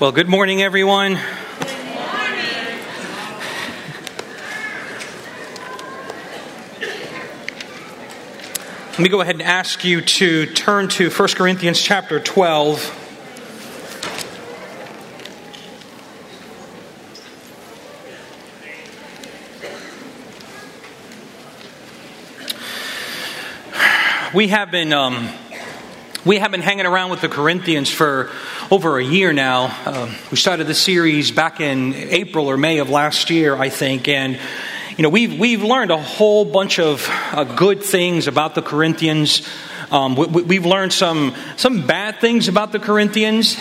Well, good morning, everyone. Good morning. Let me go ahead and ask you to turn to First Corinthians chapter 12. We have been hanging around with the Corinthians for over a year now. We started the series back in April or May of last year, I think, and you know we've learned a whole bunch of good things about the Corinthians. We've learned some bad things about the Corinthians,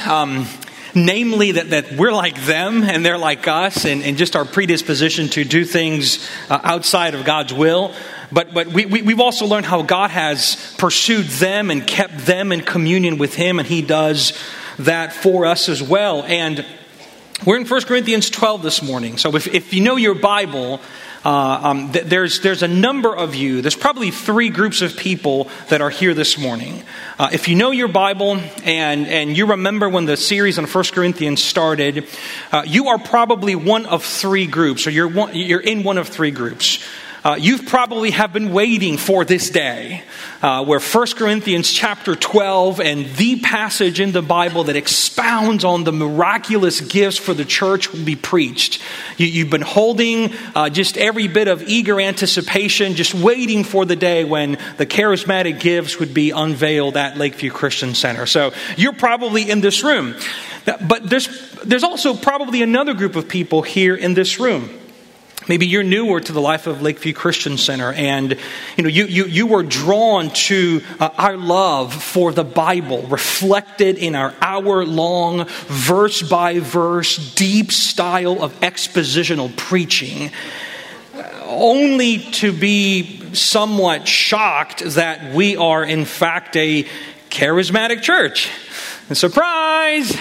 namely that we're like them and they're like us, and just our predisposition to do things outside of God's will. But we've also learned how God has pursued them and kept them in communion with Him, and He does that for us as well. And we're in 1 Corinthians 12 this morning. So if you know your Bible, there's a number of you. There's probably three groups of people that are here this morning. If you know your Bible and you remember when the series on 1 Corinthians started, you are probably one of three groups, or you're in one of three groups. You've probably have been waiting for this day, where 1 Corinthians chapter 12 and the passage in the Bible that expounds on the miraculous gifts for the church will be preached. You've been holding just every bit of eager anticipation, just waiting for the day when the charismatic gifts would be unveiled at Lakeview Christian Center. So you're probably in this room. But there's also probably another group of people here in this room. Maybe you're newer to the life of Lakeview Christian Center, and you know you were drawn to our love for the Bible, reflected in our hour-long, verse-by-verse, deep style of expositional preaching, only to be somewhat shocked that we are, in fact, a charismatic church. And surprise!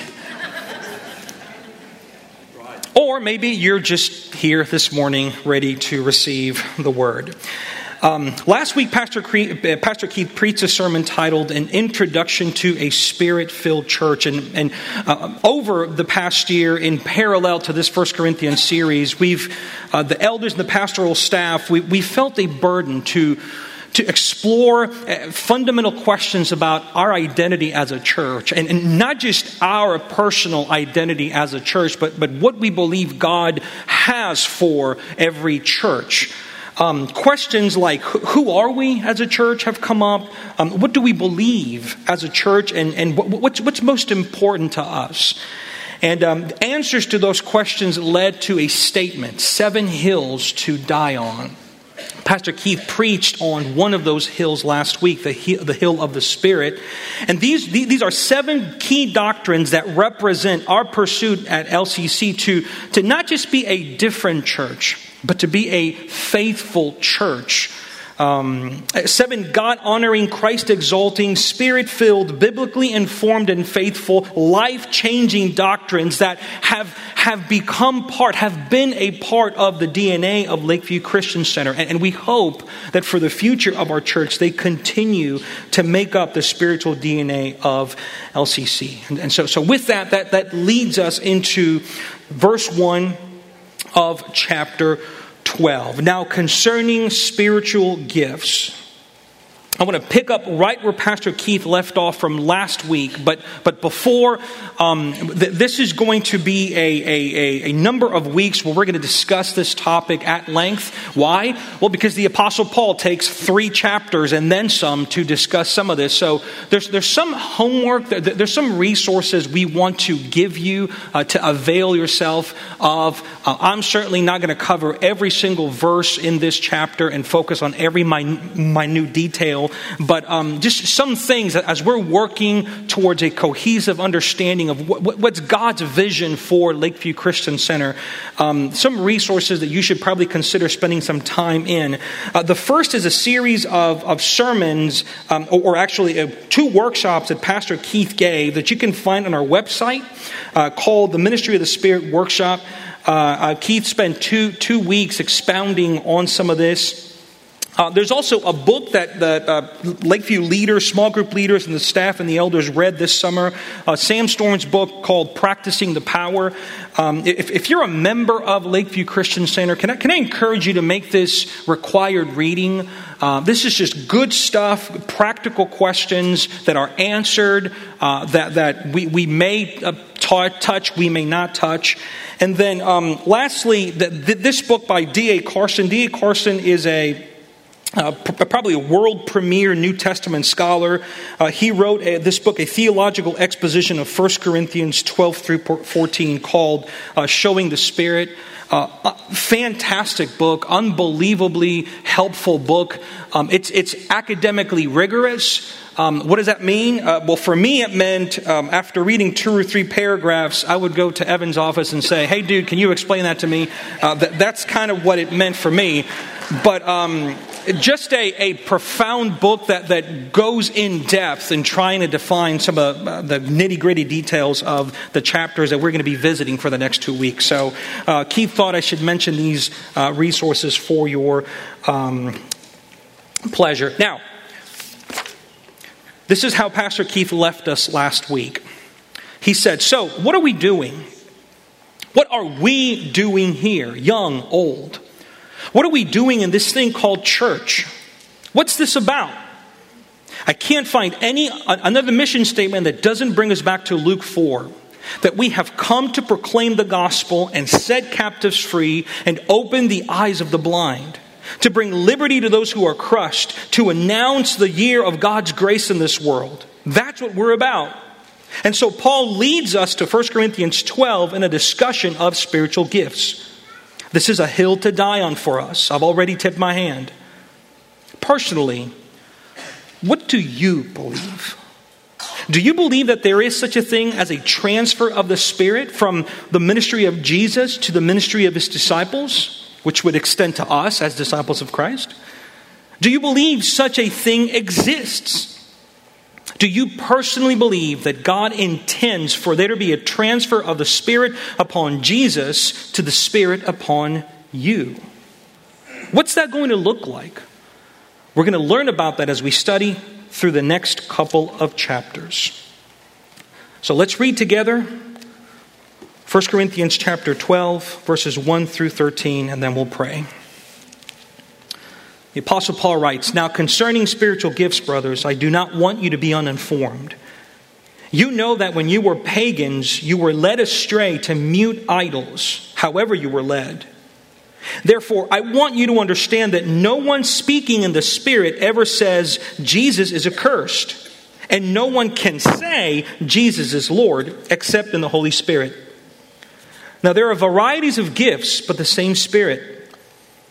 Or maybe you're just here this morning ready to receive the Word. Last week, Pastor Keith preached a sermon titled An Introduction to a Spirit-Filled Church. And over the past year, in parallel to this 1 Corinthians series, the elders and the pastoral staff, we felt a burden to explore fundamental questions about our identity as a church, and not just our personal identity as a church, but what we believe God has for every church. Questions like, who are we as a church, have come up. What do we believe as a church, and what's most important to us? And answers to those questions led to a statement, 7 hills to die on. Pastor Keith preached on one of those hills last week, the hill of the Spirit. And these are 7 key doctrines that represent our pursuit at LCC to not just be a different church, but to be a faithful church. 7 God-honoring, Christ-exalting, Spirit-filled, biblically informed and faithful, life-changing doctrines that have been a part of the DNA of Lakeview Christian Center. And we hope that for the future of our church, they continue to make up the spiritual DNA of LCC. And so with that leads us into verse 1 of chapter 12. Now, concerning spiritual gifts, I want to pick up right where Pastor Keith left off from last week. But before, this is going to be a number of weeks where we're going to discuss this topic at length. Why? Well, because the Apostle Paul takes 3 chapters and then some to discuss some of this. So there's some homework, there's some resources we want to give you to avail yourself of. I'm certainly not going to cover every single verse in this chapter and focus on every minute detail. But just some things as we're working towards a cohesive understanding of what's God's vision for Lakeview Christian Center, some resources that you should probably consider spending some time in. The first is a series of sermons, or actually 2 workshops that Pastor Keith gave that you can find on our website, called the Ministry of the Spirit Workshop. Keith spent two weeks expounding on some of this. There's also a book that the Lakeview leaders, small group leaders, and the staff and the elders read this summer. Sam Storms' book called Practicing the Power. If you're a member of Lakeview Christian Center, can I encourage you to make this required reading? This is just good stuff, practical questions that are answered, that we may touch, we may not touch. And then lastly, this book by D.A. Carson. D.A. Carson is probably a world premier New Testament scholar. He wrote this book, a theological exposition of First Corinthians 12 through 14 called Showing the Spirit. Fantastic book, unbelievably helpful book. It's academically rigorous. What does that mean? Well, for me, it meant after reading 2 or 3 paragraphs, I would go to Evan's office and say, "Hey, dude, can you explain that to me?" That's kind of what it meant for me. But just a profound book that goes in depth in trying to define some of the nitty-gritty details of the chapters that we're going to be visiting for the next 2 weeks. So Keith thought I should mention these resources for your pleasure. Now, this is how Pastor Keith left us last week. He said, "So, what are we doing? What are we doing here, young, old? What are we doing in this thing called church? What's this about? I can't find another mission statement that doesn't bring us back to Luke 4, that we have come to proclaim the gospel and set captives free and open the eyes of the blind, to bring liberty to those who are crushed, to announce the year of God's grace in this world. That's what we're about." And so Paul leads us to 1 Corinthians 12 in a discussion of spiritual gifts. This is a hill to die on for us. I've already tipped my hand. Personally, what do you believe? Do you believe that there is such a thing as a transfer of the Spirit from the ministry of Jesus to the ministry of His disciples, which would extend to us as disciples of Christ? Do you believe such a thing exists? Do you personally believe that God intends for there to be a transfer of the Spirit upon Jesus to the Spirit upon you? What's that going to look like? We're going to learn about that as we study through the next couple of chapters. So let's read together 1 Corinthians chapter 12, verses 1 through 13, and then we'll pray. The Apostle Paul writes, "Now concerning spiritual gifts, brothers, I do not want you to be uninformed. You know that when you were pagans, you were led astray to mute idols, however you were led. Therefore, I want you to understand that no one speaking in the Spirit ever says, 'Jesus is accursed,' and no one can say, 'Jesus is Lord,' except in the Holy Spirit. Now there are varieties of gifts, but the same Spirit.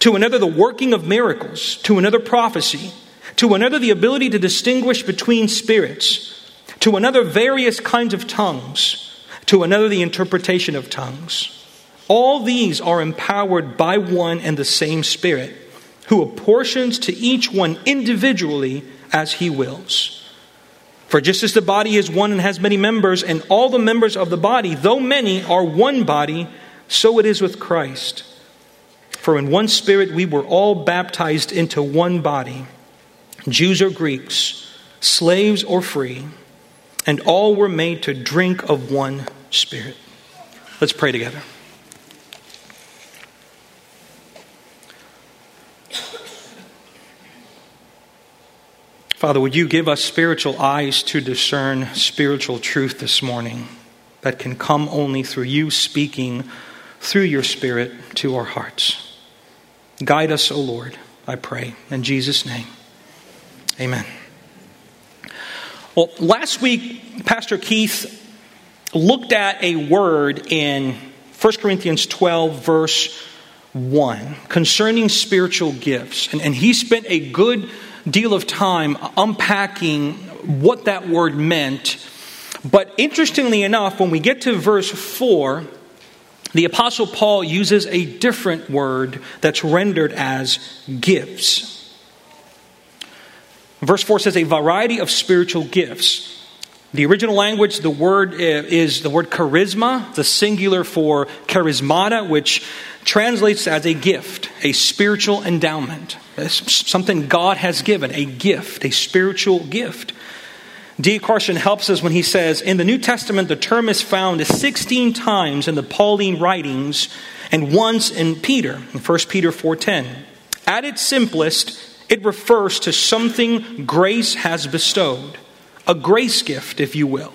To another the working of miracles, to another prophecy, to another the ability to distinguish between spirits, to another various kinds of tongues, to another the interpretation of tongues. All these are empowered by one and the same Spirit, who apportions to each one individually as He wills. For just as the body is one and has many members, and all the members of the body, though many, are one body, so it is with Christ. For in one Spirit we were all baptized into one body, Jews or Greeks, slaves or free, and all were made to drink of one Spirit." Let's pray together. Father, would you give us spiritual eyes to discern spiritual truth this morning that can come only through you speaking through your Spirit to our hearts. Guide us, O Lord, I pray, in Jesus' name. Amen. Well, last week, Pastor Keith looked at a word in 1 Corinthians 12, verse 1 concerning spiritual gifts. And he spent a good deal of time unpacking what that word meant. But interestingly enough, when we get to verse 4, the Apostle Paul uses a different word that's rendered as gifts. Verse 4 says a variety of spiritual gifts. The original language, the word is the word charisma, the singular for charismata, which translates as a gift, a spiritual endowment. It's something God has given, a gift, a spiritual gift. D.A. Carson helps us when he says, in the New Testament, the term is found 16 times in the Pauline writings and once in Peter, in 1 Peter 4:10. At its simplest, it refers to something grace has bestowed. A grace gift, if you will.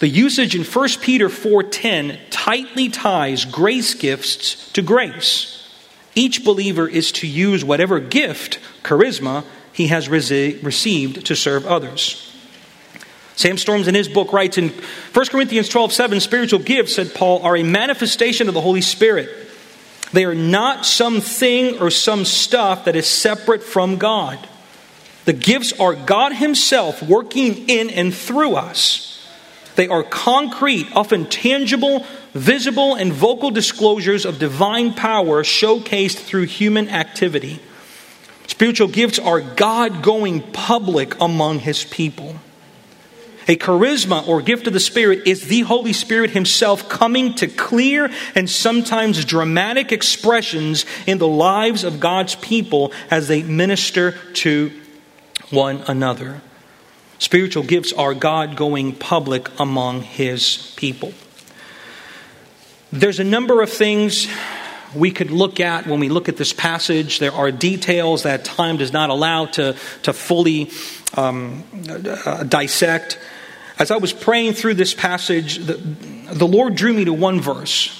The usage in 1 Peter 4:10 tightly ties grace gifts to grace. Each believer is to use whatever gift, charisma, he has received to serve others. Sam Storms in his book writes in 1 Corinthians 12:7, spiritual gifts, said Paul, are a manifestation of the Holy Spirit. They are not some thing or some stuff that is separate from God. The gifts are God Himself working in and through us. They are concrete, often tangible, visible, and vocal disclosures of divine power showcased through human activity. Spiritual gifts are God going public among His people. A charisma or gift of the Spirit is the Holy Spirit Himself coming to clear and sometimes dramatic expressions in the lives of God's people as they minister to one another. Spiritual gifts are God going public among His people. There's a number of things we could look at when we look at this passage. There are details that time does not allow to fully dissect. As I was praying through this passage, the Lord drew me to one verse.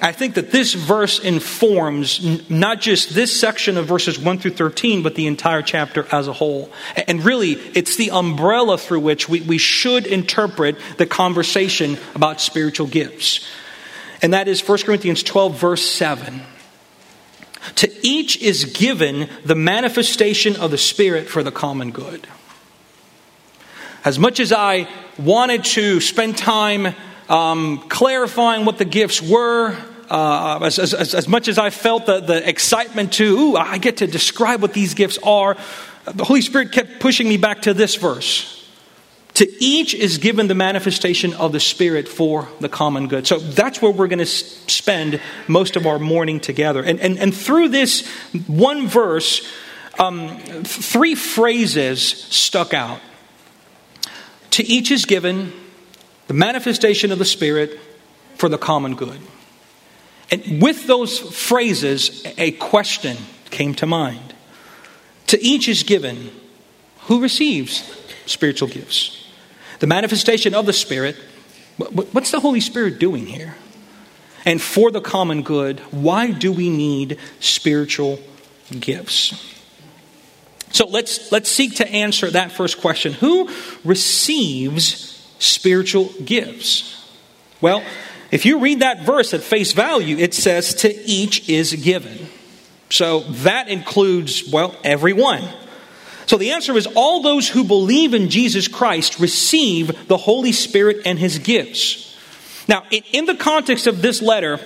I think that this verse informs not just this section of verses 1 through 13, but the entire chapter as a whole. And really, it's the umbrella through which we should interpret the conversation about spiritual gifts. And that is 1 Corinthians 12, verse 7. To each is given the manifestation of the Spirit for the common good. As much as I wanted to spend time clarifying what the gifts were, as much as I felt the excitement to, I get to describe what these gifts are, the Holy Spirit kept pushing me back to this verse. To each is given the manifestation of the Spirit for the common good. So that's where we're going to spend most of our morning together. And through this one verse, three phrases stuck out. To each is given the manifestation of the Spirit for the common good. And with those phrases, a question came to mind. To each is given, who receives spiritual gifts? The manifestation of the Spirit, what's the Holy Spirit doing here? And for the common good, why do we need spiritual gifts? So let's seek to answer that first question. Who receives spiritual gifts? Well, if you read that verse at face value, it says to each is given. So that includes, everyone. So the answer is all those who believe in Jesus Christ receive the Holy Spirit and His gifts. Now, in the context of this letter,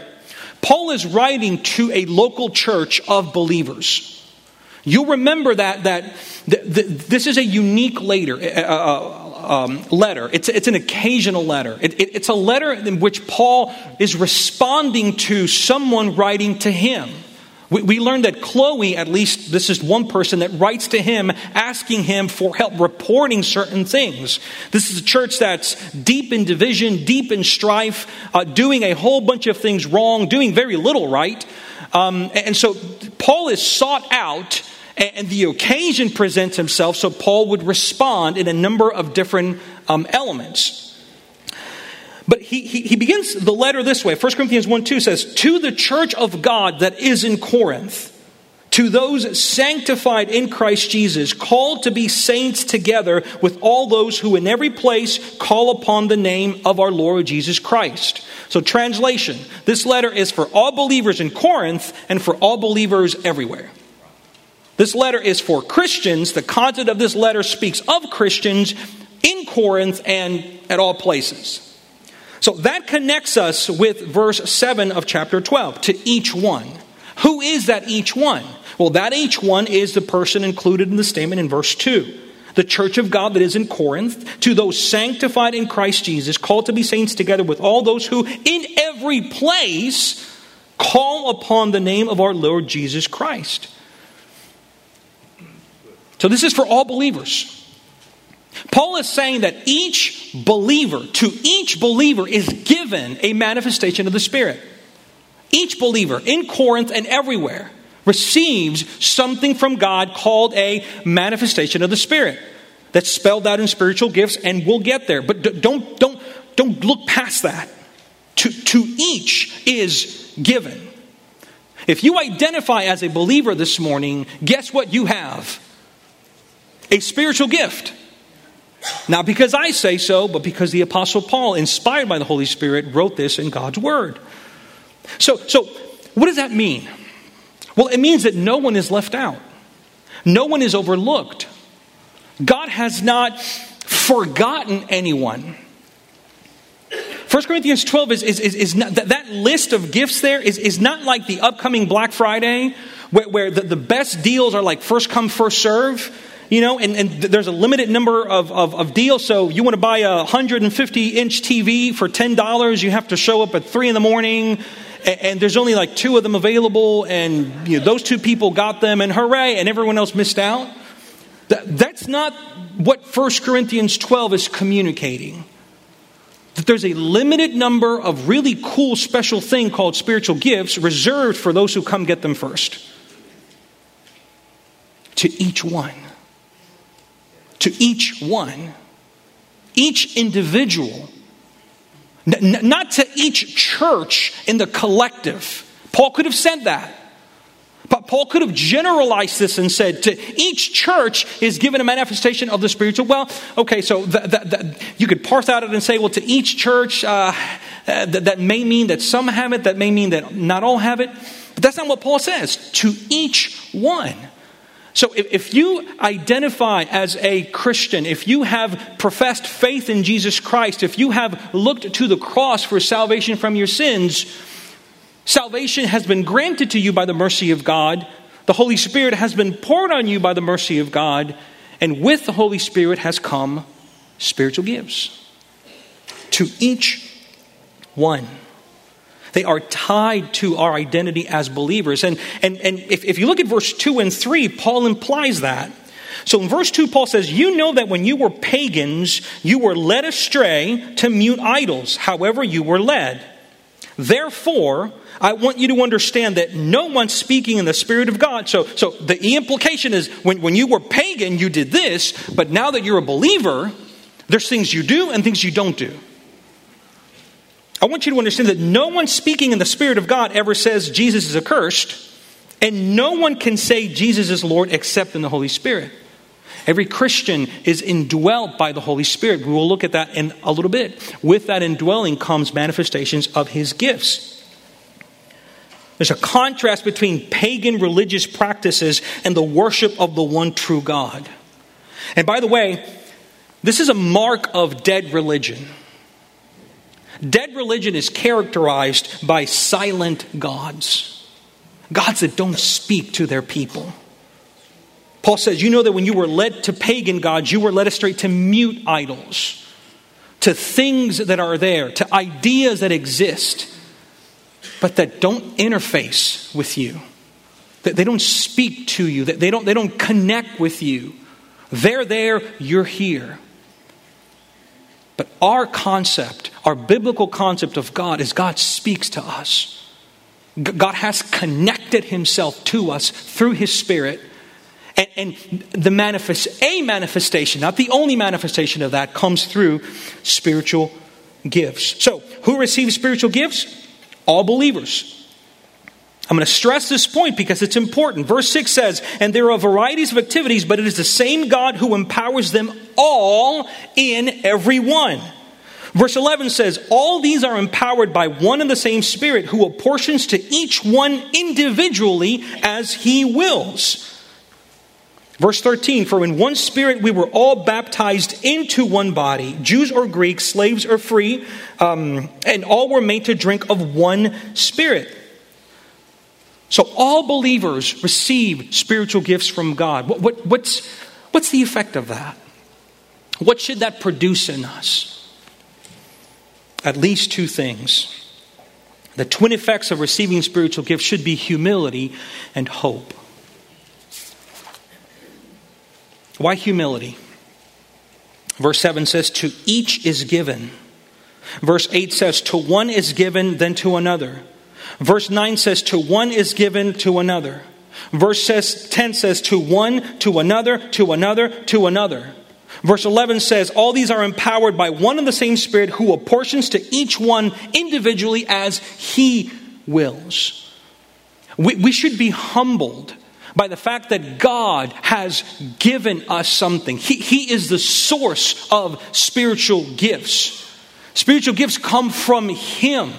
Paul is writing to a local church of believers. You'll remember that this is a unique letter. It's an occasional letter. It's a letter in which Paul is responding to someone writing to him. We learned that Chloe, at least this is one person that writes to him, asking him for help, reporting certain things. This is a church that's deep in division, deep in strife, doing a whole bunch of things wrong, doing very little right. And so Paul is sought out, and the occasion presents himself, so Paul would respond in a number of different elements. But he begins the letter this way. 1 Corinthians 1:2 says, to the church of God that is in Corinth, to those sanctified in Christ Jesus, called to be saints together with all those who in every place call upon the name of our Lord Jesus Christ. So translation, this letter is for all believers in Corinth and for all believers everywhere. This letter is for Christians. The content of this letter speaks of Christians in Corinth and at all places. So that connects us with verse 7 of chapter 12, to each one. Who is that each one? Well, that each one is the person included in the statement in verse 2. The church of God that is in Corinth, to those sanctified in Christ Jesus, called to be saints together with all those who in every place call upon the name of our Lord Jesus Christ. So this is for all believers. Paul is saying that to each believer is given a manifestation of the Spirit. Each believer in Corinth and everywhere receives something from God called a manifestation of the Spirit. That's spelled out in spiritual gifts, and we'll get there. But don't look past that. To each is given. If you identify as a believer this morning, guess what you have? A spiritual gift. Not because I say so, but because the Apostle Paul, inspired by the Holy Spirit, wrote this in God's Word. So what does that mean? Well, it means that no one is left out. No one is overlooked. God has not forgotten anyone. 1 Corinthians 12 is not, that list of gifts there is not like the upcoming Black Friday where the best deals are like first come, first serve. You know, and there's a limited number of deals. So you want to buy a 150-inch TV for $10. You have to show up at 3 in the morning. And there's only like 2 of them available. And you know, those 2 people got them. And hooray, and everyone else missed out. That's not what 1 Corinthians 12 is communicating. That there's a limited number of really cool special thing called spiritual gifts reserved for those who come get them first. To each one. To each one, each individual, not to each church in the collective. Paul could have said that. But Paul could have generalized this and said to each church is given a manifestation of the spiritual. Well, okay, so you could parse out it and say, well, to each church, that may mean that some have it. That may mean that not all have it. But that's not what Paul says. To each one. So if you identify as a Christian, if you have professed faith in Jesus Christ, if you have looked to the cross for salvation from your sins, salvation has been granted to you by the mercy of God. The Holy Spirit has been poured on you by the mercy of God. And with the Holy Spirit has come spiritual gifts. To each one. They are tied to our identity as believers. And if you look at verse 2 and 3, Paul implies that. So in verse 2, Paul says, you know that when you were pagans, you were led astray to mute idols, however you were led. Therefore, I want you to understand that no one speaking in the Spirit of God. So the implication is when you were pagan, you did this. But now that you're a believer, there's things you do and things you don't do. I want you to understand that no one speaking in the Spirit of God ever says Jesus is accursed. And no one can say Jesus is Lord except in the Holy Spirit. Every Christian is indwelt by the Holy Spirit. We will look at that in a little bit. With that indwelling comes manifestations of his gifts. There's a contrast between pagan religious practices and the worship of the one true God. And by the way, this is a mark of dead religion. Dead religion is characterized by silent gods. Gods that don't speak to their people. Paul says, you know that when you were led to pagan gods, you were led astray to mute idols. To things that are there. To ideas that exist. But that don't interface with you. That they don't speak to you. That they don't connect with you. They're there, you're here. But our concept, our biblical concept of God is God speaks to us. God has connected himself to us through his Spirit. And a manifestation, not the only manifestation of that, comes through spiritual gifts. So, who receives spiritual gifts? All believers. I'm going to stress this point because it's important. Verse 6 says, and there are varieties of activities, but it is the same God who empowers them all in every one. Verse 11 says, all these are empowered by one and the same Spirit who apportions to each one individually as he wills. Verse 13, for in one Spirit we were all baptized into one body, Jews or Greeks, slaves or free, and all were made to drink of one Spirit. So all believers receive spiritual gifts from God. What's the effect of that? What should that produce in us? At least two things. The twin effects of receiving spiritual gifts should be humility and hope. Why humility? Verse 7 says, to each is given. Verse 8 says, to one is given, then to another. Verse 9 says, to one is given, to another. Verse 10 says, to one, to another, to another, to another. Verse 11 says, all these are empowered by one and the same Spirit who apportions to each one individually as he wills. We should be humbled by the fact that God has given us something. He is the source of spiritual gifts. Spiritual gifts come from Him.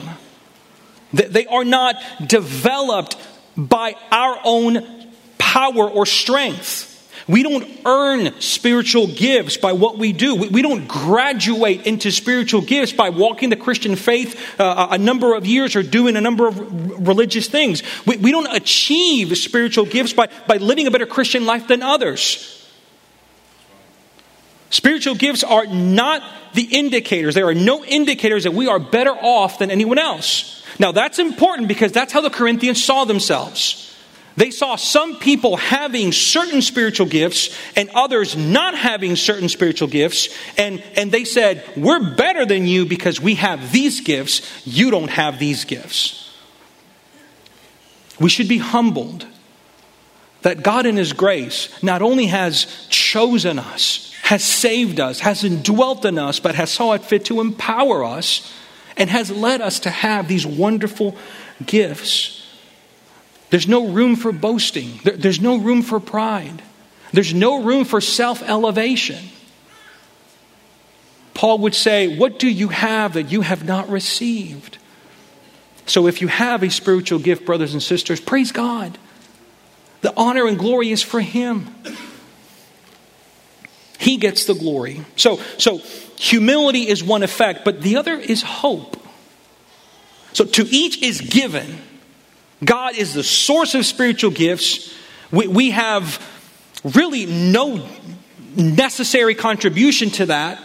They are not developed by our own power or strength. We don't earn spiritual gifts by what we do. We don't graduate into spiritual gifts by walking the Christian faith a number of years or doing a number of religious things. We don't achieve spiritual gifts by living a better Christian life than others. Spiritual gifts are not the indicators. There are no indicators that we are better off than anyone else. Now that's important because that's how the Corinthians saw themselves. They saw some people having certain spiritual gifts and others not having certain spiritual gifts. And they said, we're better than you because we have these gifts. You don't have these gifts. We should be humbled that God in His grace not only has chosen us, has saved us, has indwelt in us, but has saw it fit to empower us and has led us to have these wonderful gifts. There's no room for boasting. There's no room for pride. There's no room for self-elevation. Paul would say, what do you have that you have not received? So if you have a spiritual gift, brothers and sisters, praise God. The honor and glory is for Him. He gets the glory. So humility is one effect, but the other is hope. So to each is given. God is the source of spiritual gifts. We have really no necessary contribution to that.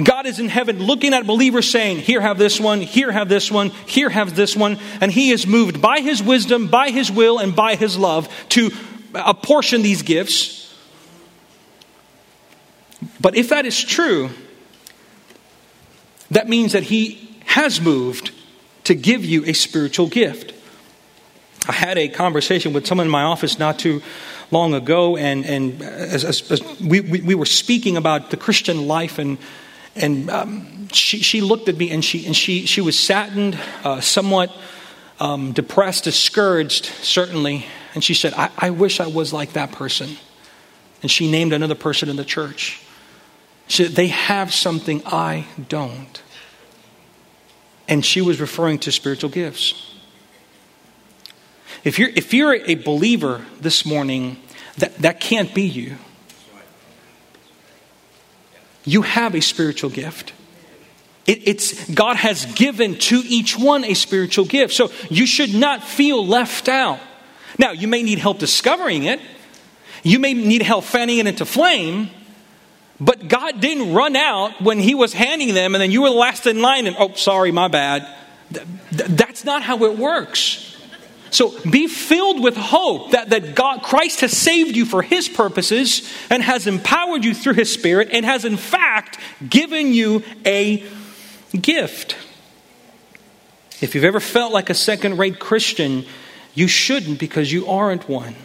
God is in heaven looking at believers saying, here have this one, here have this one, here have this one. And He is moved by His wisdom, by His will, and by His love to apportion these gifts. But if that is true, that means that He has moved to give you a spiritual gift. I had a conversation with someone in my office not too long ago, and as we were speaking about the Christian life, and she looked at me, and she was saddened, somewhat depressed, discouraged, certainly, and she said, "I wish I was like that person." And she named another person in the church. She said, "They have something I don't," and she was referring to spiritual gifts. If you're a believer this morning, that can't be you. You have a spiritual gift. God has given to each one a spiritual gift. So you should not feel left out. Now, you may need help discovering it. You may need help fanning it into flame. But God didn't run out when He was handing them and then you were last in line and, oh, sorry, my bad. That's not how it works. So be filled with hope that God, Christ has saved you for His purposes and has empowered you through His Spirit and has in fact given you a gift. If you've ever felt like a second-rate Christian, you shouldn't, because you aren't one.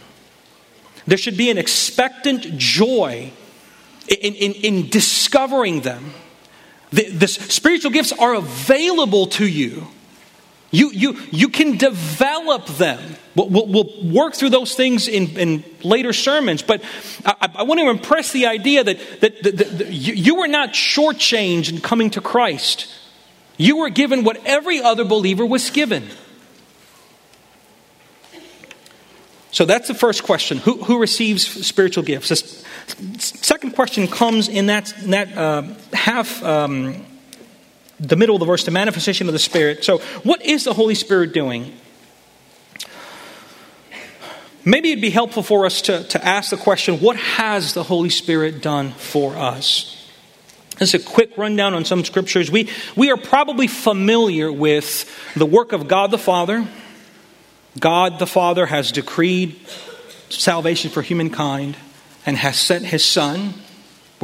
There should be an expectant joy in discovering them. The spiritual gifts are available to you. You can develop them. We'll work through those things in later sermons. But I want to impress the idea that you were not shortchanged in coming to Christ. You were given what every other believer was given. So that's the first question. Who receives spiritual gifts? This second question comes in that half... The middle of the verse, the manifestation of the Spirit. So what is the Holy Spirit doing? Maybe it'd be helpful for us to ask the question, what has the Holy Spirit done for us? This is a quick rundown on some scriptures. We are probably familiar with the work of God the Father. God the Father has decreed salvation for humankind and has sent His Son.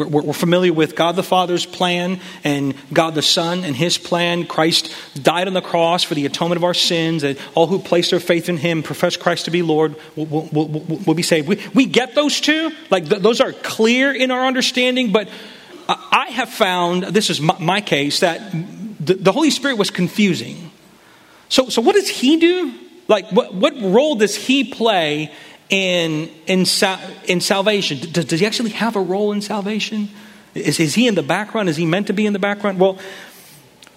We're familiar with God the Father's plan and God the Son and His plan. Christ died on the cross for the atonement of our sins. And all who place their faith in Him, profess Christ to be Lord, will be saved. We get those two. Those are clear in our understanding. But I have found, this is my case, that the Holy Spirit was confusing. So what does He do? What role does He play in salvation? Does He actually have a role in salvation? Is He in the background? Is He meant to be in the background? Well,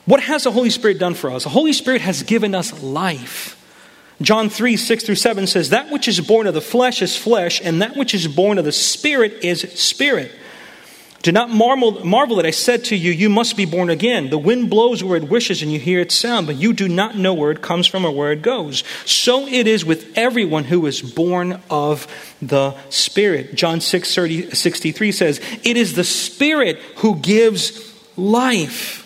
what has the Holy Spirit done for us? The Holy Spirit has given us life. John 3, 6 through 7 says, "That which is born of the flesh is flesh, and that which is born of the Spirit is spirit. Do not marvel that I said to you, you must be born again. The wind blows where it wishes and you hear its sound, but you do not know where it comes from or where it goes. So it is with everyone who is born of the Spirit." John 6:63 says, "It is the Spirit who gives life."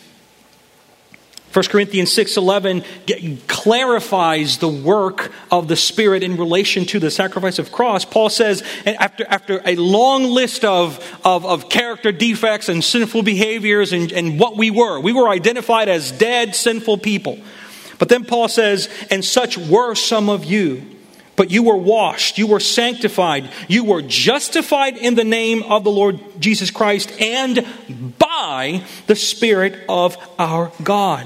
1 Corinthians 6:11 clarifies the work of the Spirit in relation to the sacrifice of cross. Paul says, after a long list of character defects and sinful behaviors and what we were identified as dead, sinful people. But then Paul says, "And such were some of you, but you were washed, you were sanctified, you were justified in the name of the Lord Jesus Christ and by the Spirit of our God."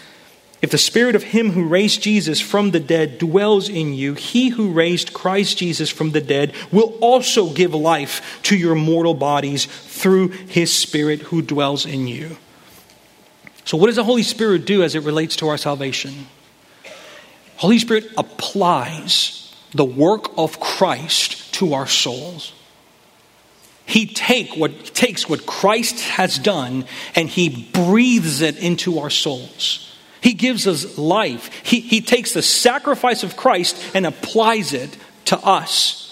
If the Spirit of Him who raised Jesus from the dead dwells in you, He who raised Christ Jesus from the dead will also give life to your mortal bodies through His Spirit who dwells in you." So what does the Holy Spirit do as it relates to our salvation? Holy Spirit applies the work of Christ to our souls. He takes what Christ has done and He breathes it into our souls. He gives us life. He takes the sacrifice of Christ and applies it to us.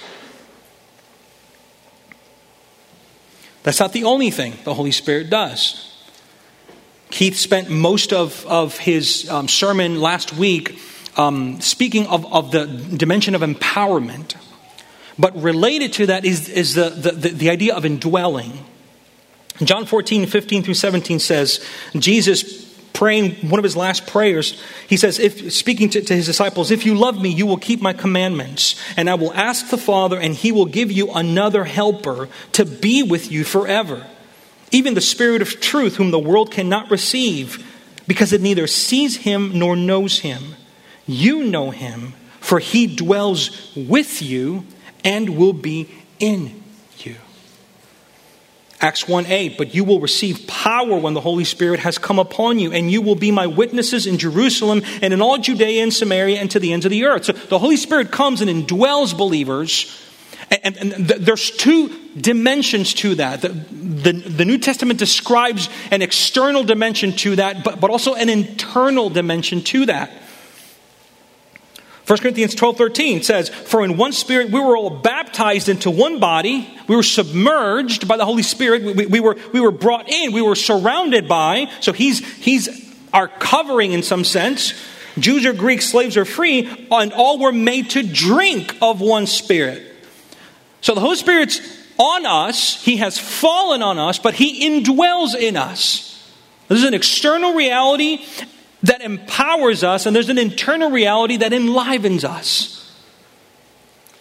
That's not the only thing the Holy Spirit does. Keith spent most of his sermon last week speaking of the dimension of empowerment. But related to that is the idea of indwelling. John 14, 15 through 17 says, Jesus praying one of His last prayers, He says, speaking to His disciples, "If you love me, you will keep my commandments. And I will ask the Father, and He will give you another helper to be with you forever. Even the Spirit of truth, whom the world cannot receive, because it neither sees Him nor knows Him. You know Him, for He dwells with you and will be in you." Acts 1:8, "But you will receive power when the Holy Spirit has come upon you, and you will be my witnesses in Jerusalem and in all Judea and Samaria and to the ends of the earth." So the Holy Spirit comes and indwells believers. And there's two dimensions to that. The New Testament describes an external dimension to that, but also an internal dimension to that. 1 Corinthians 12:13 says, "For in one Spirit we were all baptized into one body. We were submerged by the Holy Spirit. We were brought in. We were surrounded by." So he's our covering in some sense. "Jews or Greeks, slaves or free, and all were made to drink of one Spirit." So the Holy Spirit's on us, he has fallen on us, but he indwells in us. There's an external reality that empowers us, and there's an internal reality that enlivens us.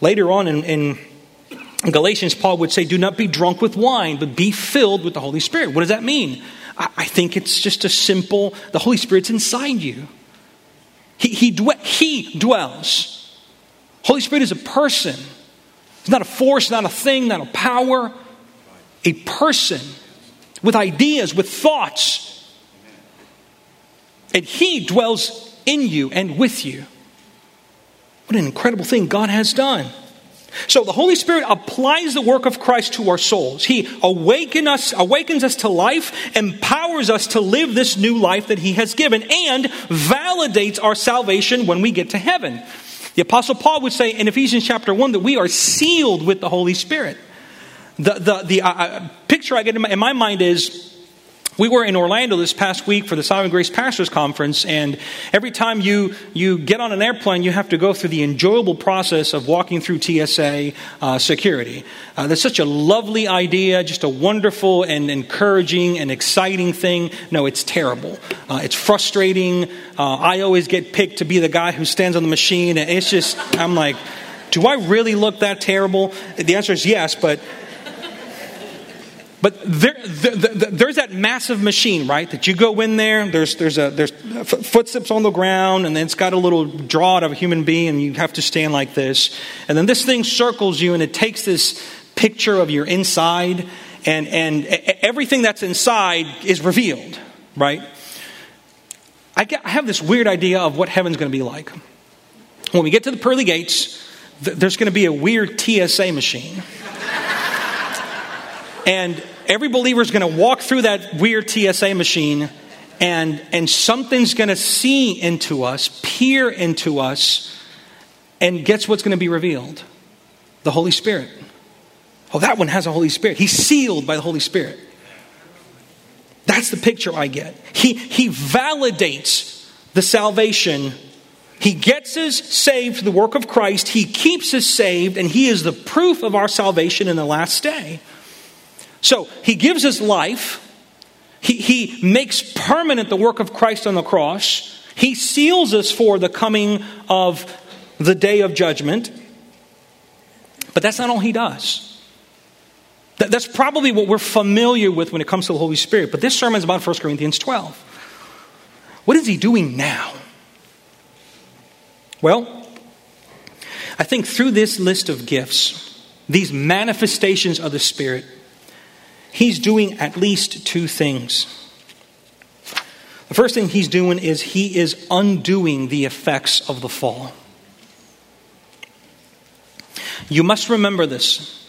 Later on in Galatians, Paul would say, do not be drunk with wine, but be filled with the Holy Spirit. What does that mean? I think it's just a simple, the Holy Spirit's inside you. He dwells. Holy Spirit is a person. It's not a force, not a thing, not a power. A person with ideas, with thoughts. And he dwells in you and with you. What an incredible thing God has done. So the Holy Spirit applies the work of Christ to our souls. He awakens us to life, empowers us to live this new life that he has given, and validates our salvation when we get to heaven. The Apostle Paul would say in Ephesians chapter 1 that we are sealed with the Holy Spirit. The picture I get in my mind is, we were in Orlando this past week for the Sovereign Grace Pastors Conference, and every time you get on an airplane, you have to go through the enjoyable process of walking through TSA security. That's such a lovely idea, just a wonderful and encouraging and exciting thing. No, it's terrible. It's frustrating. I always get picked to be the guy who stands on the machine, and it's just, I'm like, do I really look that terrible? The answer is yes, But there's that massive machine, right? That you go in there. There's footsteps on the ground, and then it's got a little drawing of a human being, and you have to stand like this. And then this thing circles you, and it takes this picture of your inside, and everything that's inside is revealed, right? I have this weird idea of what heaven's going to be like. When we get to the pearly gates, there's going to be a weird TSA machine. And every believer is going to walk through that weird TSA machine, and something's going to see into us, peer into us, and guess what's going to be revealed? The Holy Spirit. Oh, that one has a Holy Spirit. He's sealed by the Holy Spirit. That's the picture I get. He validates the salvation. He gets us saved through the work of Christ. He keeps us saved, and he is the proof of our salvation in the last day. So, he gives us life. He makes permanent the work of Christ on the cross. He seals us for the coming of the day of judgment. But that's not all he does. That's probably what we're familiar with when it comes to the Holy Spirit. But this sermon is about 1 Corinthians 12. What is he doing now? Well, I think through this list of gifts, these manifestations of the Spirit, he's doing at least two things. The first thing he's doing is he is undoing the effects of the fall. You must remember this.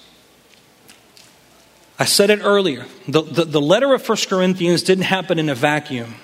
I said it earlier. The letter of 1 Corinthians didn't happen in a vacuum.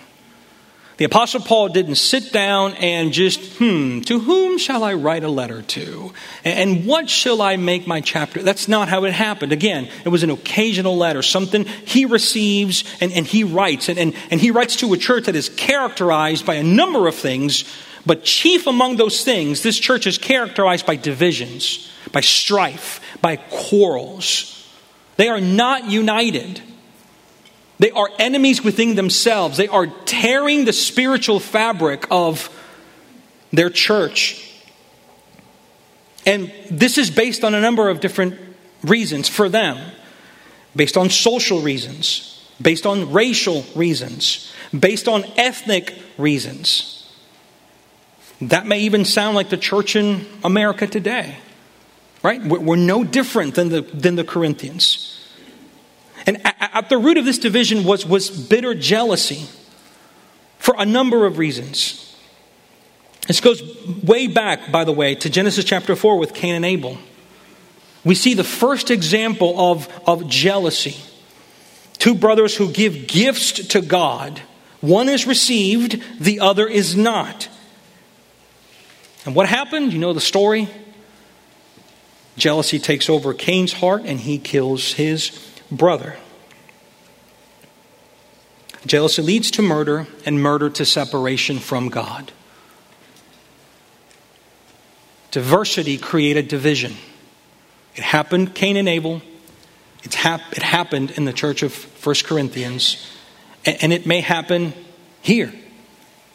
The Apostle Paul didn't sit down and just, to whom shall I write a letter to? And what shall I make my chapter? That's not how it happened. Again, it was an occasional letter, something he receives and he writes. And he writes to a church that is characterized by a number of things, but chief among those things, this church is characterized by divisions, by strife, by quarrels. They are not united. They are enemies within themselves. They are tearing the spiritual fabric of their church. And this is based on a number of different reasons for them. Based on social reasons. Based on racial reasons. Based on ethnic reasons. That may even sound like the church in America today. Right? We're no different than the Corinthians. And at the root of this division was bitter jealousy for a number of reasons. This goes way back, by the way, to Genesis chapter 4 with Cain and Abel. We see the first example of jealousy. Two brothers who give gifts to God. One is received, the other is not. And what happened? You know the story. Jealousy takes over Cain's heart and he kills his brother. Jealousy leads to murder, and murder to separation from God. Diversity created division. It happened, Cain and Abel. It happened in the church of First Corinthians, and it may happen here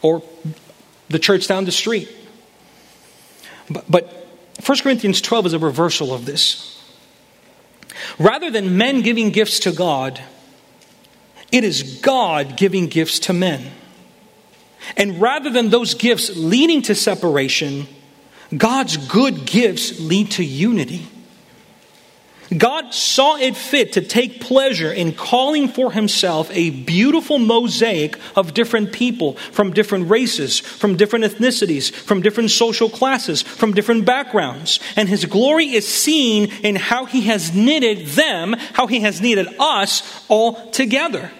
or the church down the street. But 1 Corinthians 12 is a reversal of this. Rather than men giving gifts to God, it is God giving gifts to men. And rather than those gifts leading to separation, God's good gifts lead to unity. God saw it fit to take pleasure in calling for himself a beautiful mosaic of different people from different races, from different ethnicities, from different social classes, from different backgrounds. And his glory is seen in how he has knitted them, how he has knitted us all together.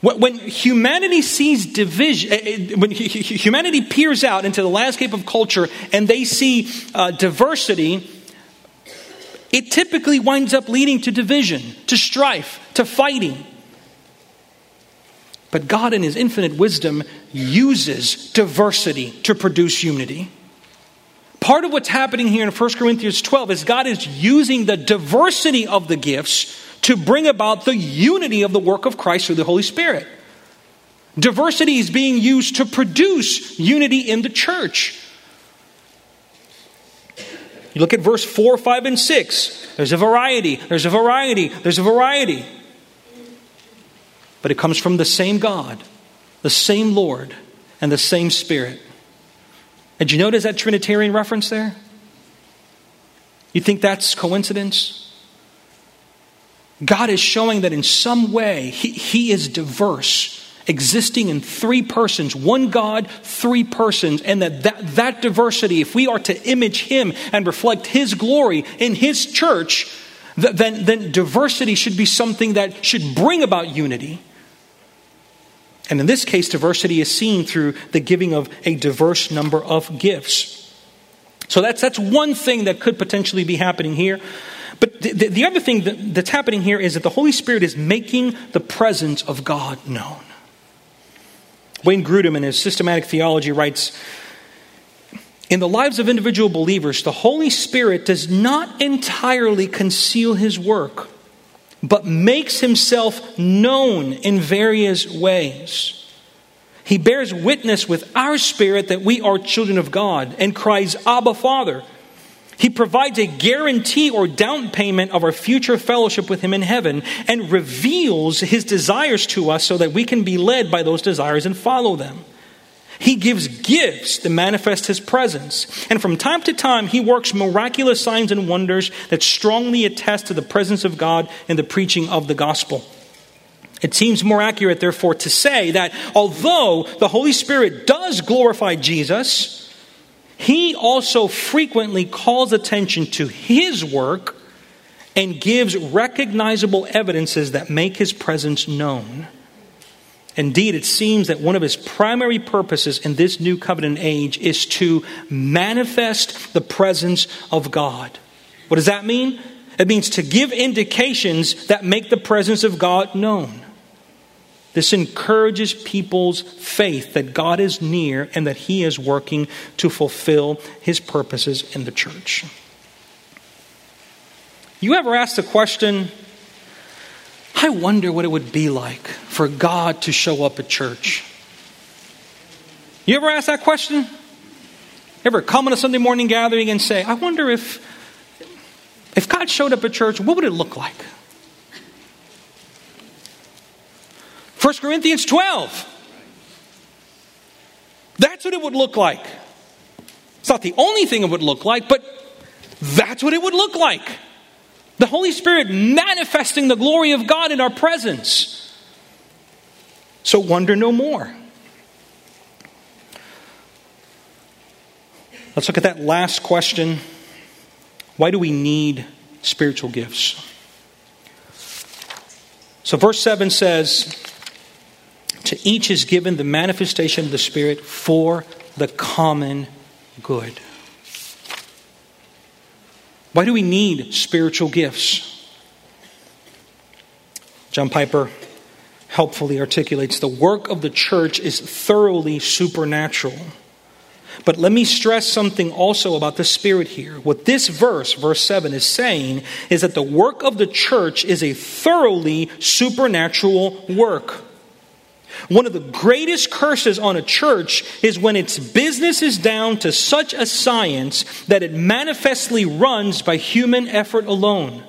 When humanity sees division, when humanity peers out into the landscape of culture and they see diversity, it typically winds up leading to division, to strife, to fighting. But God in his infinite wisdom uses diversity to produce unity. Part of what's happening here in 1 Corinthians 12 is God is using the diversity of the gifts to bring about the unity of the work of Christ through the Holy Spirit. Diversity is being used to produce unity in the church. You look at verse 4, 5, and 6. There's a variety, there's a variety, there's a variety. But it comes from the same God, the same Lord, and the same Spirit. Did you notice that Trinitarian reference there? You think that's coincidence? God is showing that in some way he is diverse, existing in three persons, one God, three persons, and that diversity, if we are to image him and reflect his glory in his church, then diversity should be something that should bring about unity. And in this case, diversity is seen through the giving of a diverse number of gifts. So that's one thing that could potentially be happening here. But the other thing that's happening here is that the Holy Spirit is making the presence of God known. Wayne Grudem in his Systematic Theology writes, "In the lives of individual believers, the Holy Spirit does not entirely conceal his work, but makes himself known in various ways. He bears witness with our spirit that we are children of God and cries, 'Abba, Father.' He provides a guarantee or down payment of our future fellowship with him in heaven and reveals his desires to us so that we can be led by those desires and follow them. He gives gifts to manifest his presence. And from time to time, he works miraculous signs and wonders that strongly attest to the presence of God in the preaching of the gospel. It seems more accurate, therefore, to say that although the Holy Spirit does glorify Jesus, he also frequently calls attention to his work and gives recognizable evidences that make his presence known. Indeed, it seems that one of his primary purposes in this new covenant age is to manifest the presence of God." What does that mean? It means to give indications that make the presence of God known. This encourages people's faith that God is near and that he is working to fulfill his purposes in the church. You ever asked the question, I wonder what it would be like for God to show up at church? You ever ask that question? Ever come on a Sunday morning gathering and say, I wonder if God showed up at church, what would it look like? 1 Corinthians 12. That's what it would look like. It's not the only thing it would look like, but that's what it would look like. The Holy Spirit manifesting the glory of God in our presence. So wonder no more. Let's look at that last question. Why do we need spiritual gifts? So verse 7 says, to each is given the manifestation of the Spirit for the common good. Why do we need spiritual gifts? John Piper helpfully articulates, the work of the church is thoroughly supernatural. But let me stress something also about the Spirit here. What this verse, verse 7, is saying is that the work of the church is a thoroughly supernatural work. One of the greatest curses on a church is when its business is down to such a science that it manifestly runs by human effort alone.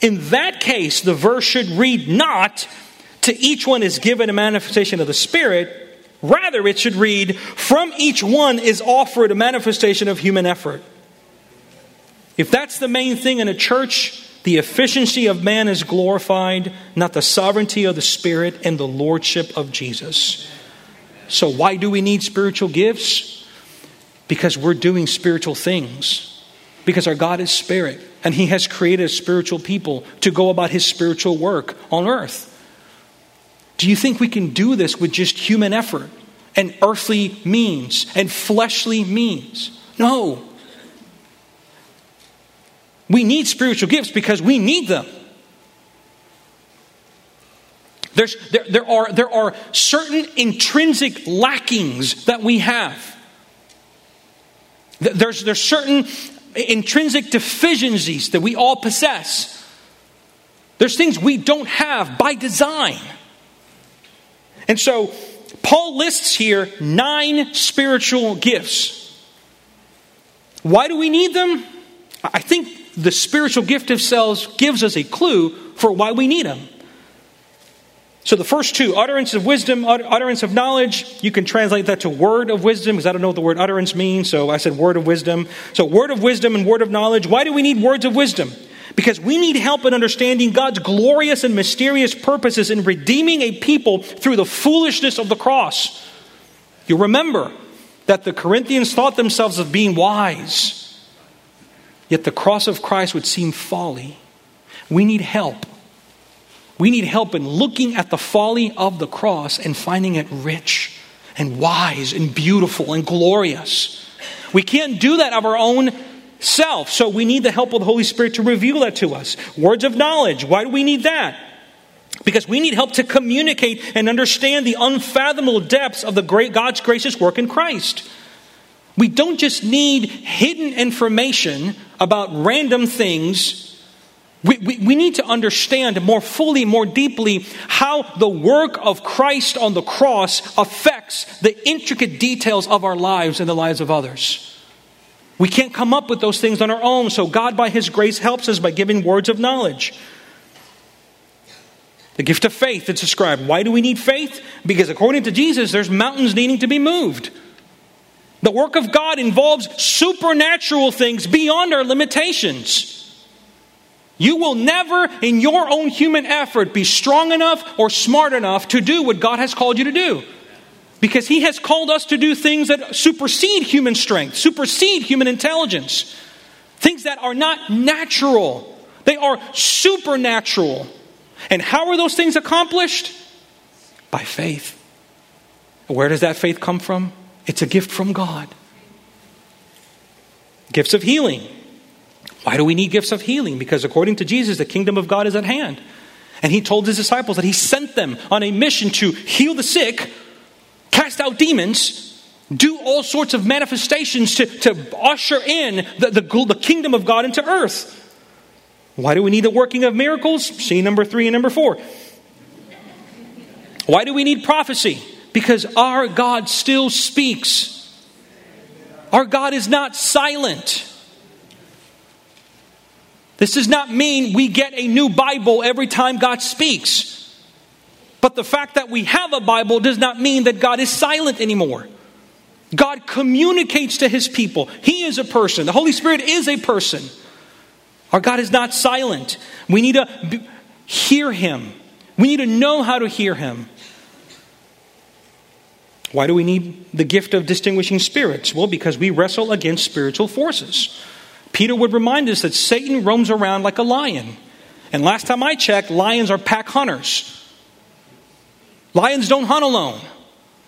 In that case, the verse should read not, to each one is given a manifestation of the Spirit. Rather, it should read, from each one is offered a manifestation of human effort. If that's the main thing in a church, the efficiency of man is glorified, not the sovereignty of the Spirit and the lordship of Jesus. So why do we need spiritual gifts? Because we're doing spiritual things. Because our God is spirit, and He has created a spiritual people to go about His spiritual work on earth. Do you think we can do this with just human effort and earthly means and fleshly means? No. We need spiritual gifts because we need them. There are certain intrinsic lackings that we have. There's certain intrinsic deficiencies that we all possess. There's things we don't have by design. And so, Paul lists here 9 spiritual gifts. Why do we need them? I think the spiritual gift of selves gives us a clue for why we need them. So the first two, utterance of wisdom, utterance of knowledge. You can translate that to word of wisdom, because I don't know what the word utterance means, so I said word of wisdom. So word of wisdom and word of knowledge. Why do we need words of wisdom? Because we need help in understanding God's glorious and mysterious purposes in redeeming a people through the foolishness of the cross. You remember that the Corinthians thought themselves of being wise. Yet the cross of Christ would seem folly. We need help. We need help in looking at the folly of the cross and finding it rich and wise and beautiful and glorious. We can't do that of our own self. So we need the help of the Holy Spirit to reveal that to us. Words of knowledge. Why do we need that? Because we need help to communicate and understand the unfathomable depths of the great God's gracious work in Christ. We don't just need hidden information about random things. We need to understand more fully, more deeply, how the work of Christ on the cross affects the intricate details of our lives and the lives of others. We can't come up with those things on our own, so God, by His grace, helps us by giving words of knowledge. The gift of faith is described. Why do we need faith? Because according to Jesus, there's mountains needing to be moved. The work of God involves supernatural things beyond our limitations. You will never, in your own human effort, be strong enough or smart enough to do what God has called you to do. Because He has called us to do things that supersede human strength, supersede human intelligence. Things that are not natural. They are supernatural. And how are those things accomplished? By faith. Where does that faith come from? It's a gift from God. Gifts of healing. Why do we need gifts of healing? Because according to Jesus, the kingdom of God is at hand. And He told His disciples that He sent them on a mission to heal the sick, cast out demons, do all sorts of manifestations to usher in the kingdom of God into earth. Why do we need the working of miracles? See number 3 and number 4. Why do we need prophecy? Because our God still speaks. Our God is not silent. This does not mean we get a new Bible every time God speaks. But the fact that we have a Bible does not mean that God is silent anymore. God communicates to His people. He is a person. The Holy Spirit is a person. Our God is not silent. We need to hear Him. We need to know how to hear Him. Why do we need the gift of distinguishing spirits? Well, because we wrestle against spiritual forces. Peter would remind us that Satan roams around like a lion. And last time I checked, lions are pack hunters. Lions don't hunt alone.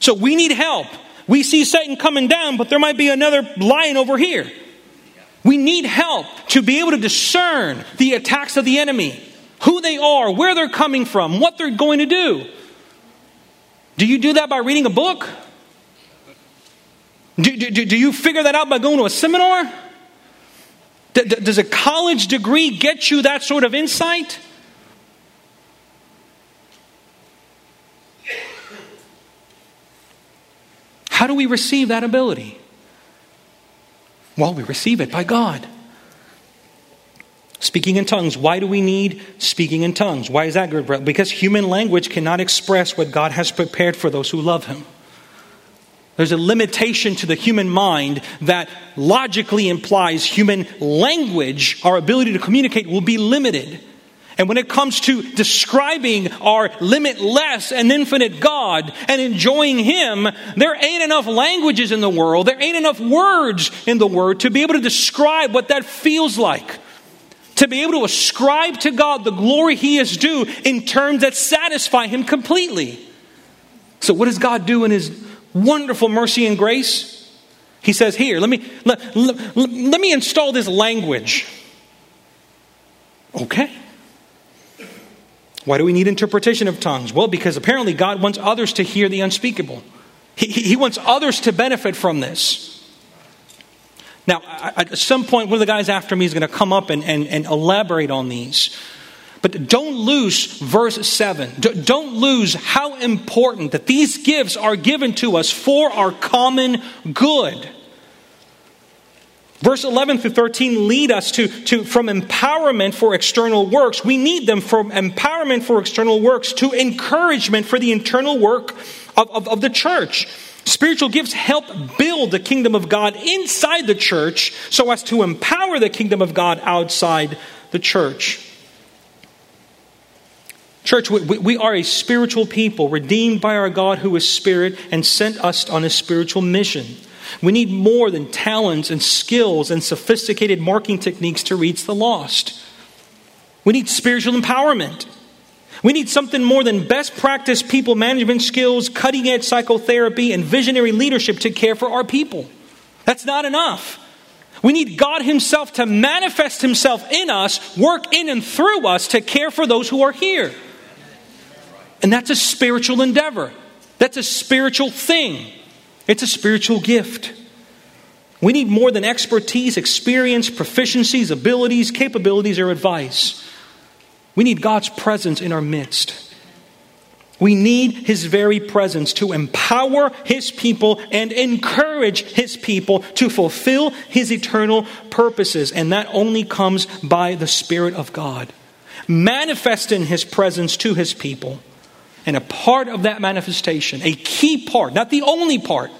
So we need help. We see Satan coming down, but there might be another lion over here. We need help to be able to discern the attacks of the enemy, who they are, where they're coming from, what they're going to do. Do you do that by reading a book? Do you figure that out by going to a seminar? Does a college degree get you that sort of insight? How do we receive that ability? Well, we receive it by God. Speaking in tongues. Why do we need speaking in tongues? Why is that good, brother? Because human language cannot express what God has prepared for those who love Him. There's a limitation to the human mind that logically implies human language, our ability to communicate, will be limited. And when it comes to describing our limitless and infinite God and enjoying Him, there ain't enough languages in the world. There ain't enough words in the Word to be able to describe what that feels like. To be able to ascribe to God the glory He is due in terms that satisfy Him completely. So what does God do in His wonderful mercy and grace? He says, here, let me install this language. Okay. Why do we need interpretation of tongues? Well, because apparently God wants others to hear the unspeakable. He wants others to benefit from this. Now, at some point, one of the guys after me is going to come up and elaborate on these. But don't lose verse 7. Don't lose how important that these gifts are given to us for our common good. Verse 11 through 13 lead us to from empowerment for external works. We need them from empowerment for external works to encouragement for the internal work of the church. Spiritual gifts help build the kingdom of God inside the church so as to empower the kingdom of God outside the church. Church, we are a spiritual people, redeemed by our God who is spirit and sent us on a spiritual mission. We need more than talents and skills and sophisticated marketing techniques to reach the lost. We need spiritual empowerment. We need something more than best practice people management skills, cutting-edge psychotherapy, and visionary leadership to care for our people. That's not enough. We need God Himself to manifest Himself in us, work in and through us to care for those who are here. And that's a spiritual endeavor. That's a spiritual thing. It's a spiritual gift. We need more than expertise, experience, proficiencies, abilities, capabilities, or advice. We need God's presence in our midst. We need His very presence to empower His people and encourage His people to fulfill His eternal purposes. And that only comes by the Spirit of God, manifesting His presence to His people. And a part of that manifestation, a key part, not the only part,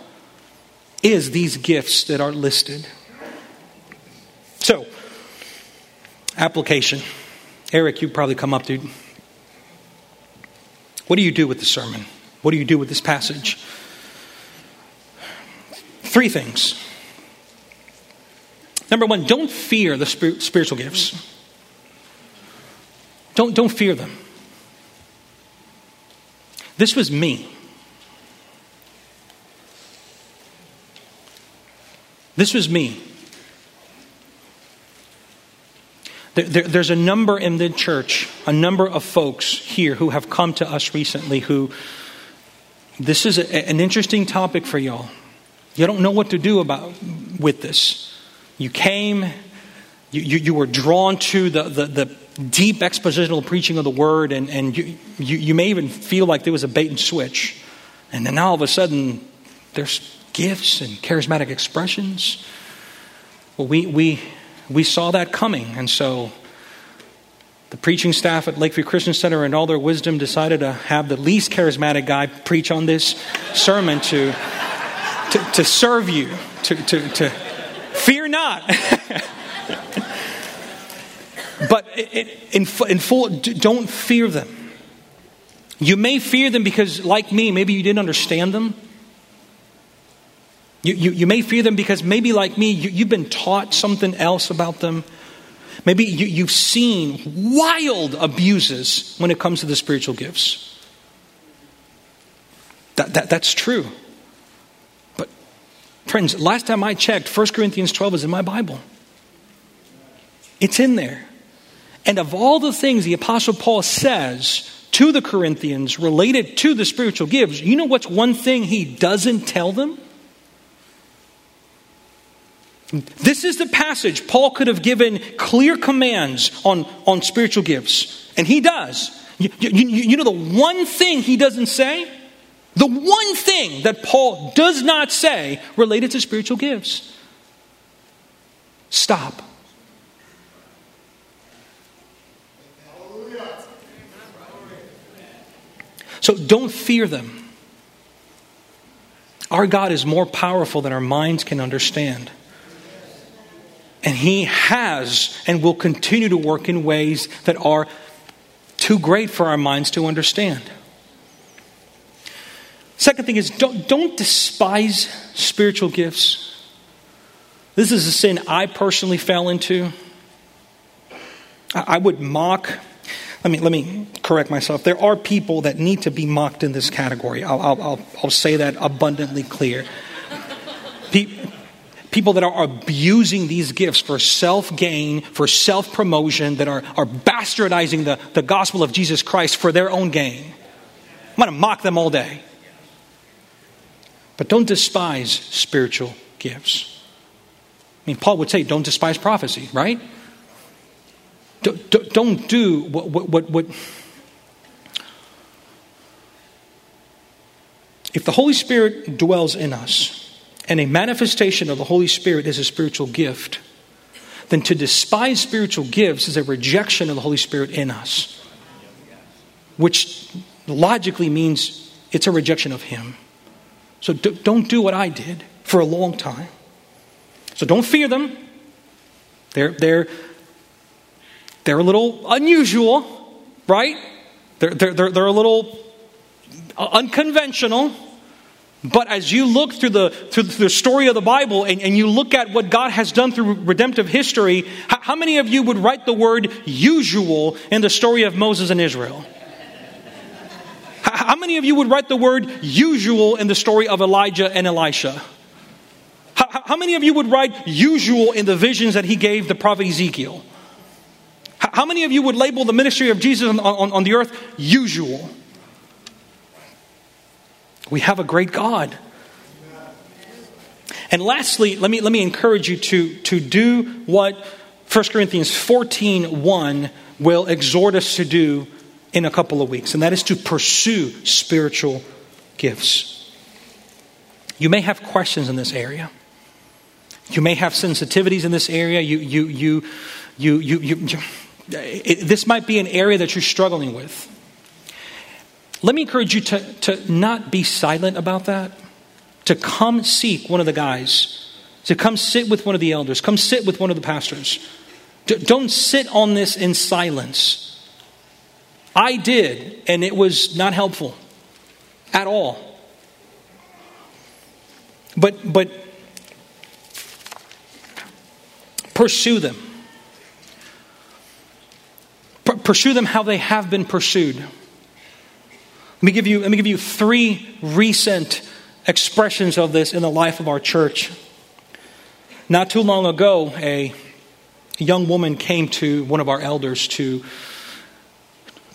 is these gifts that are listed. So, application. Eric, you probably come up, dude. What do you do with the sermon? What do you do with this passage? 3 things. Number 1, don't fear the spiritual gifts. Don't fear them. This was me. This was me. There's a number in the church, a number of folks here who have come to us recently who, this is an interesting topic for y'all. You don't know what to do with this. You came, you were drawn to the deep expositional preaching of the Word, and you may even feel like there was a bait and switch. And then now all of a sudden, there's gifts and charismatic expressions. Well, we saw that coming, and so the preaching staff at Lakeview Christian Center, in all their wisdom, decided to have the least charismatic guy preach on this sermon to serve you, to fear not. But in full, don't fear them. You may fear them because, like me, maybe you didn't understand them. You may fear them because maybe, like me, you've been taught something else about them. Maybe you've seen wild abuses when it comes to the spiritual gifts. That's true. But friends, last time I checked, First Corinthians 12 is in my Bible. It's in there. And of all the things the Apostle Paul says to the Corinthians related to the spiritual gifts, you know what's one thing he doesn't tell them? This is the passage Paul could have given clear commands on spiritual gifts. And he does. You know the one thing he doesn't say? The one thing that Paul does not say related to spiritual gifts. Stop. So don't fear them. Our God is more powerful than our minds can understand. And he has and will continue to work in ways that are too great for our minds to understand. Second thing is, don't despise spiritual gifts. This is a sin I personally fell into. I would mock. Let me correct myself. There are people that need to be mocked in this category. I'll say that abundantly clear. People that are abusing these gifts for self-gain, for self-promotion, that are bastardizing the gospel of Jesus Christ for their own gain. I'm going to mock them all day. But don't despise spiritual gifts. I mean, Paul would say, don't despise prophecy, right? Don't do what. If the Holy Spirit dwells in us, and a manifestation of the Holy Spirit is a spiritual gift, then to despise spiritual gifts is a rejection of the Holy Spirit in us, which logically means it's a rejection of him. So don't do what I did for a long time. So don't fear them. They're a little unusual, right? They're a little unconventional. But as you look through the story of the Bible and you look at what God has done through redemptive history, how many of you would write the word usual in the story of Moses and Israel? How many of you would write the word usual in the story of Elijah and Elisha? How many of you would write usual in the visions that he gave the prophet Ezekiel? How many of you would label the ministry of Jesus on the earth usual? We have a great God. And lastly, let me encourage you to do what 1 Corinthians 14:1 will exhort us to do in a couple of weeks, and that is to pursue spiritual gifts. You may have questions in this area. You may have sensitivities in this area. This might be an area that you're struggling with. Let me encourage you to not be silent about that. To come seek one of the guys. To come sit with one of the elders. Come sit with one of the pastors. Don't sit on this in silence. I did, and it was not helpful at all. But pursue them. Pursue them how they have been pursued. Let me give you three recent expressions of this in the life of our church. Not too long ago, a young woman came to one of our elders, to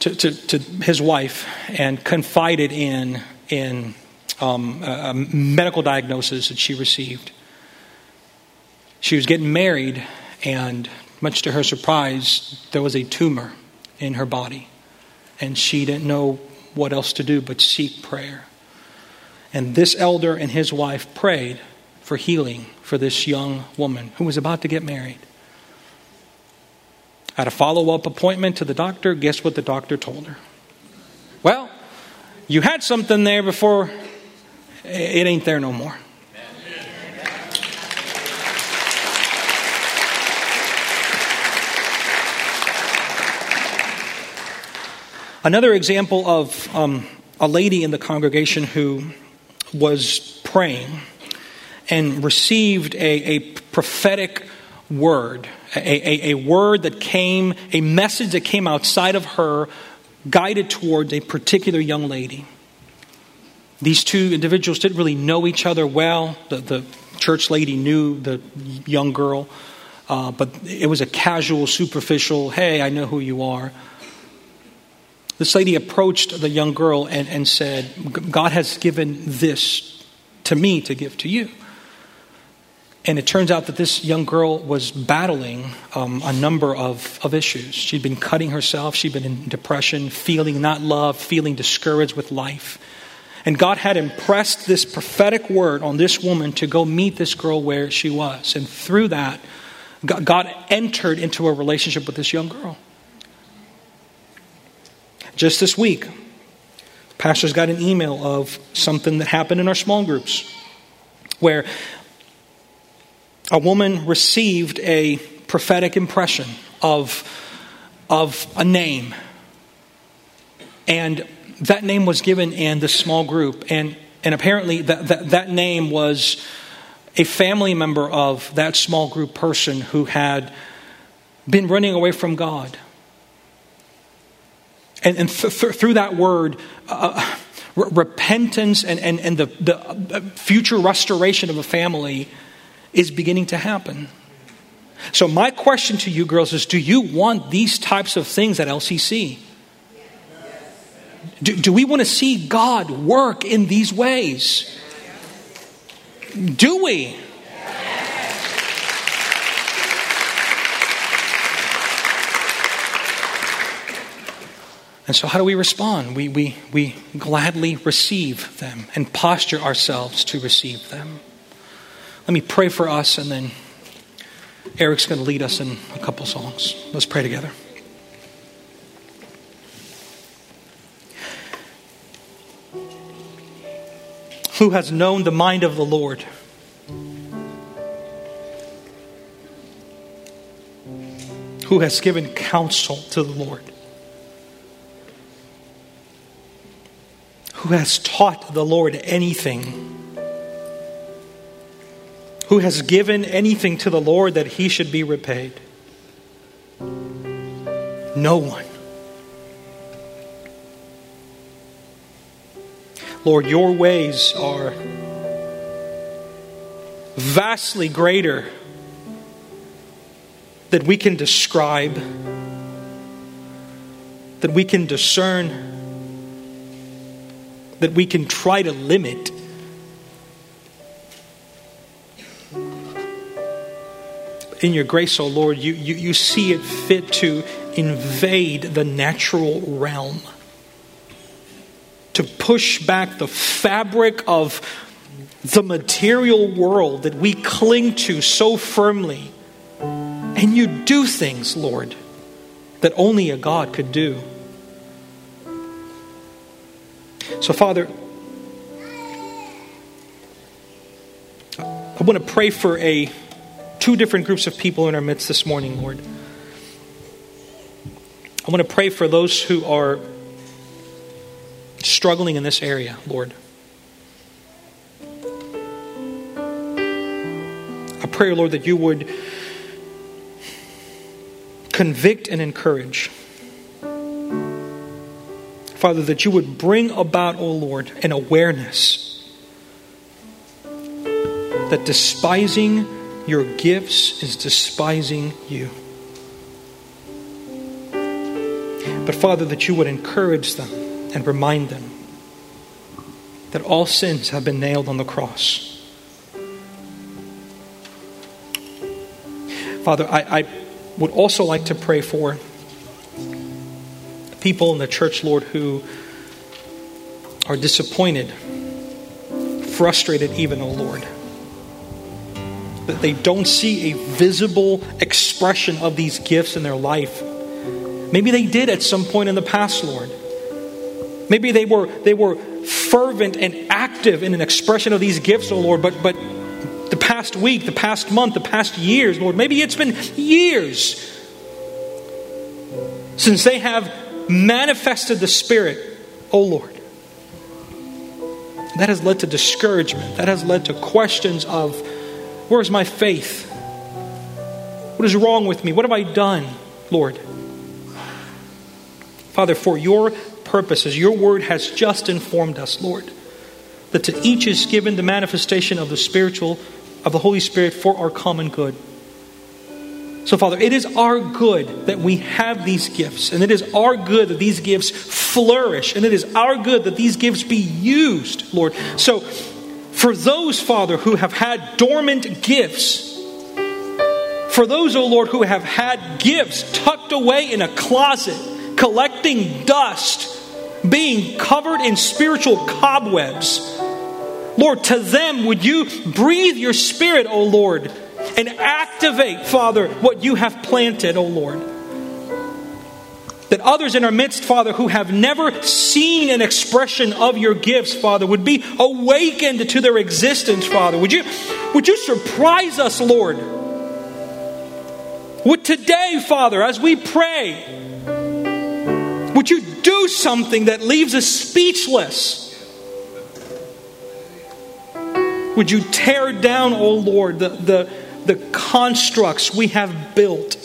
his wife, and confided in a medical diagnosis that she received. She was getting married, and much to her surprise, there was a tumor in her body, and she didn't know what else to do but seek prayer. And this elder and his wife prayed for healing for this young woman who was about to get married. At a follow-up appointment to the doctor, guess what the doctor told her? Well, you had something there before, it ain't there no more. Another example of a lady in the congregation who was praying and received a prophetic word, a word that came, a message that came outside of her, guided towards a particular young lady. These two individuals didn't really know each other well. The church lady knew the young girl, but it was a casual, superficial, hey, I know who you are. This lady approached the young girl and said, God has given this to me to give to you. And it turns out that this young girl was battling a number of issues. She'd been cutting herself. She'd been in depression, feeling not loved, feeling discouraged with life. And God had impressed this prophetic word on this woman to go meet this girl where she was. And through that, God entered into a relationship with this young girl. Just this week, the pastors got an email of something that happened in our small groups where a woman received a prophetic impression of a name. And that name was given in the small group. And apparently that name was a family member of that small group person who had been running away from God. And through that word, repentance and the future restoration of a family is beginning to happen. So my question to you girls is, do you want these types of things at LCC? Do we want to see God work in these ways? Do we? And so how do we respond? We gladly receive them and posture ourselves to receive them. Let me pray for us, and then Eric's going to lead us in a couple songs. Let's pray together. Who has known the mind of the Lord? Who has given counsel to the Lord? Who has taught the Lord anything? Who has given anything to the Lord that he should be repaid? No one. Lord, your ways are vastly greater than we can describe, that we can discern, that we can try to limit. In your grace, O Lord, you see it fit to invade the natural realm, to push back the fabric of the material world that we cling to so firmly. And you do things, Lord, that only a God could do. So, Father, I want to pray for two different groups of people in our midst this morning, Lord. I want to pray for those who are struggling in this area, Lord. I pray, Lord, that you would convict and encourage. Father, that you would bring about, O Lord, an awareness that despising your gifts is despising you. But Father, that you would encourage them and remind them that all sins have been nailed on the cross. Father, I would also like to pray for people in the church, Lord, who are disappointed, frustrated even, O Lord, that they don't see a visible expression of these gifts in their life. Maybe they did at some point in the past, Lord. Maybe they were fervent and active in an expression of these gifts, oh Lord, but the past week, the past month, the past years, Lord, maybe it's been years since they have manifested the Spirit, oh Lord. That has led to discouragement. That has led to questions of, where is my faith? What is wrong with me? What have I done, Lord? Father, for your purposes, your word has just informed us, Lord, that to each is given the manifestation of the Holy Spirit for our common good. So, Father, it is our good that we have these gifts, and it is our good that these gifts flourish, and it is our good that these gifts be used, Lord. So, For those, Father, who have had dormant gifts, for those, O Lord, who have had gifts tucked away in a closet, collecting dust, being covered in spiritual cobwebs, Lord, to them would you breathe your Spirit, O Lord, and activate, Father, what you have planted, O Lord. That others in our midst, Father, who have never seen an expression of your gifts, Father, would be awakened to their existence, Father. Would you surprise us, Lord? Would today, Father, as we pray, would you do something that leaves us speechless? Would you tear down, O Lord, the constructs we have built?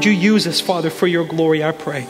Would you use us, Father, for your glory, I pray.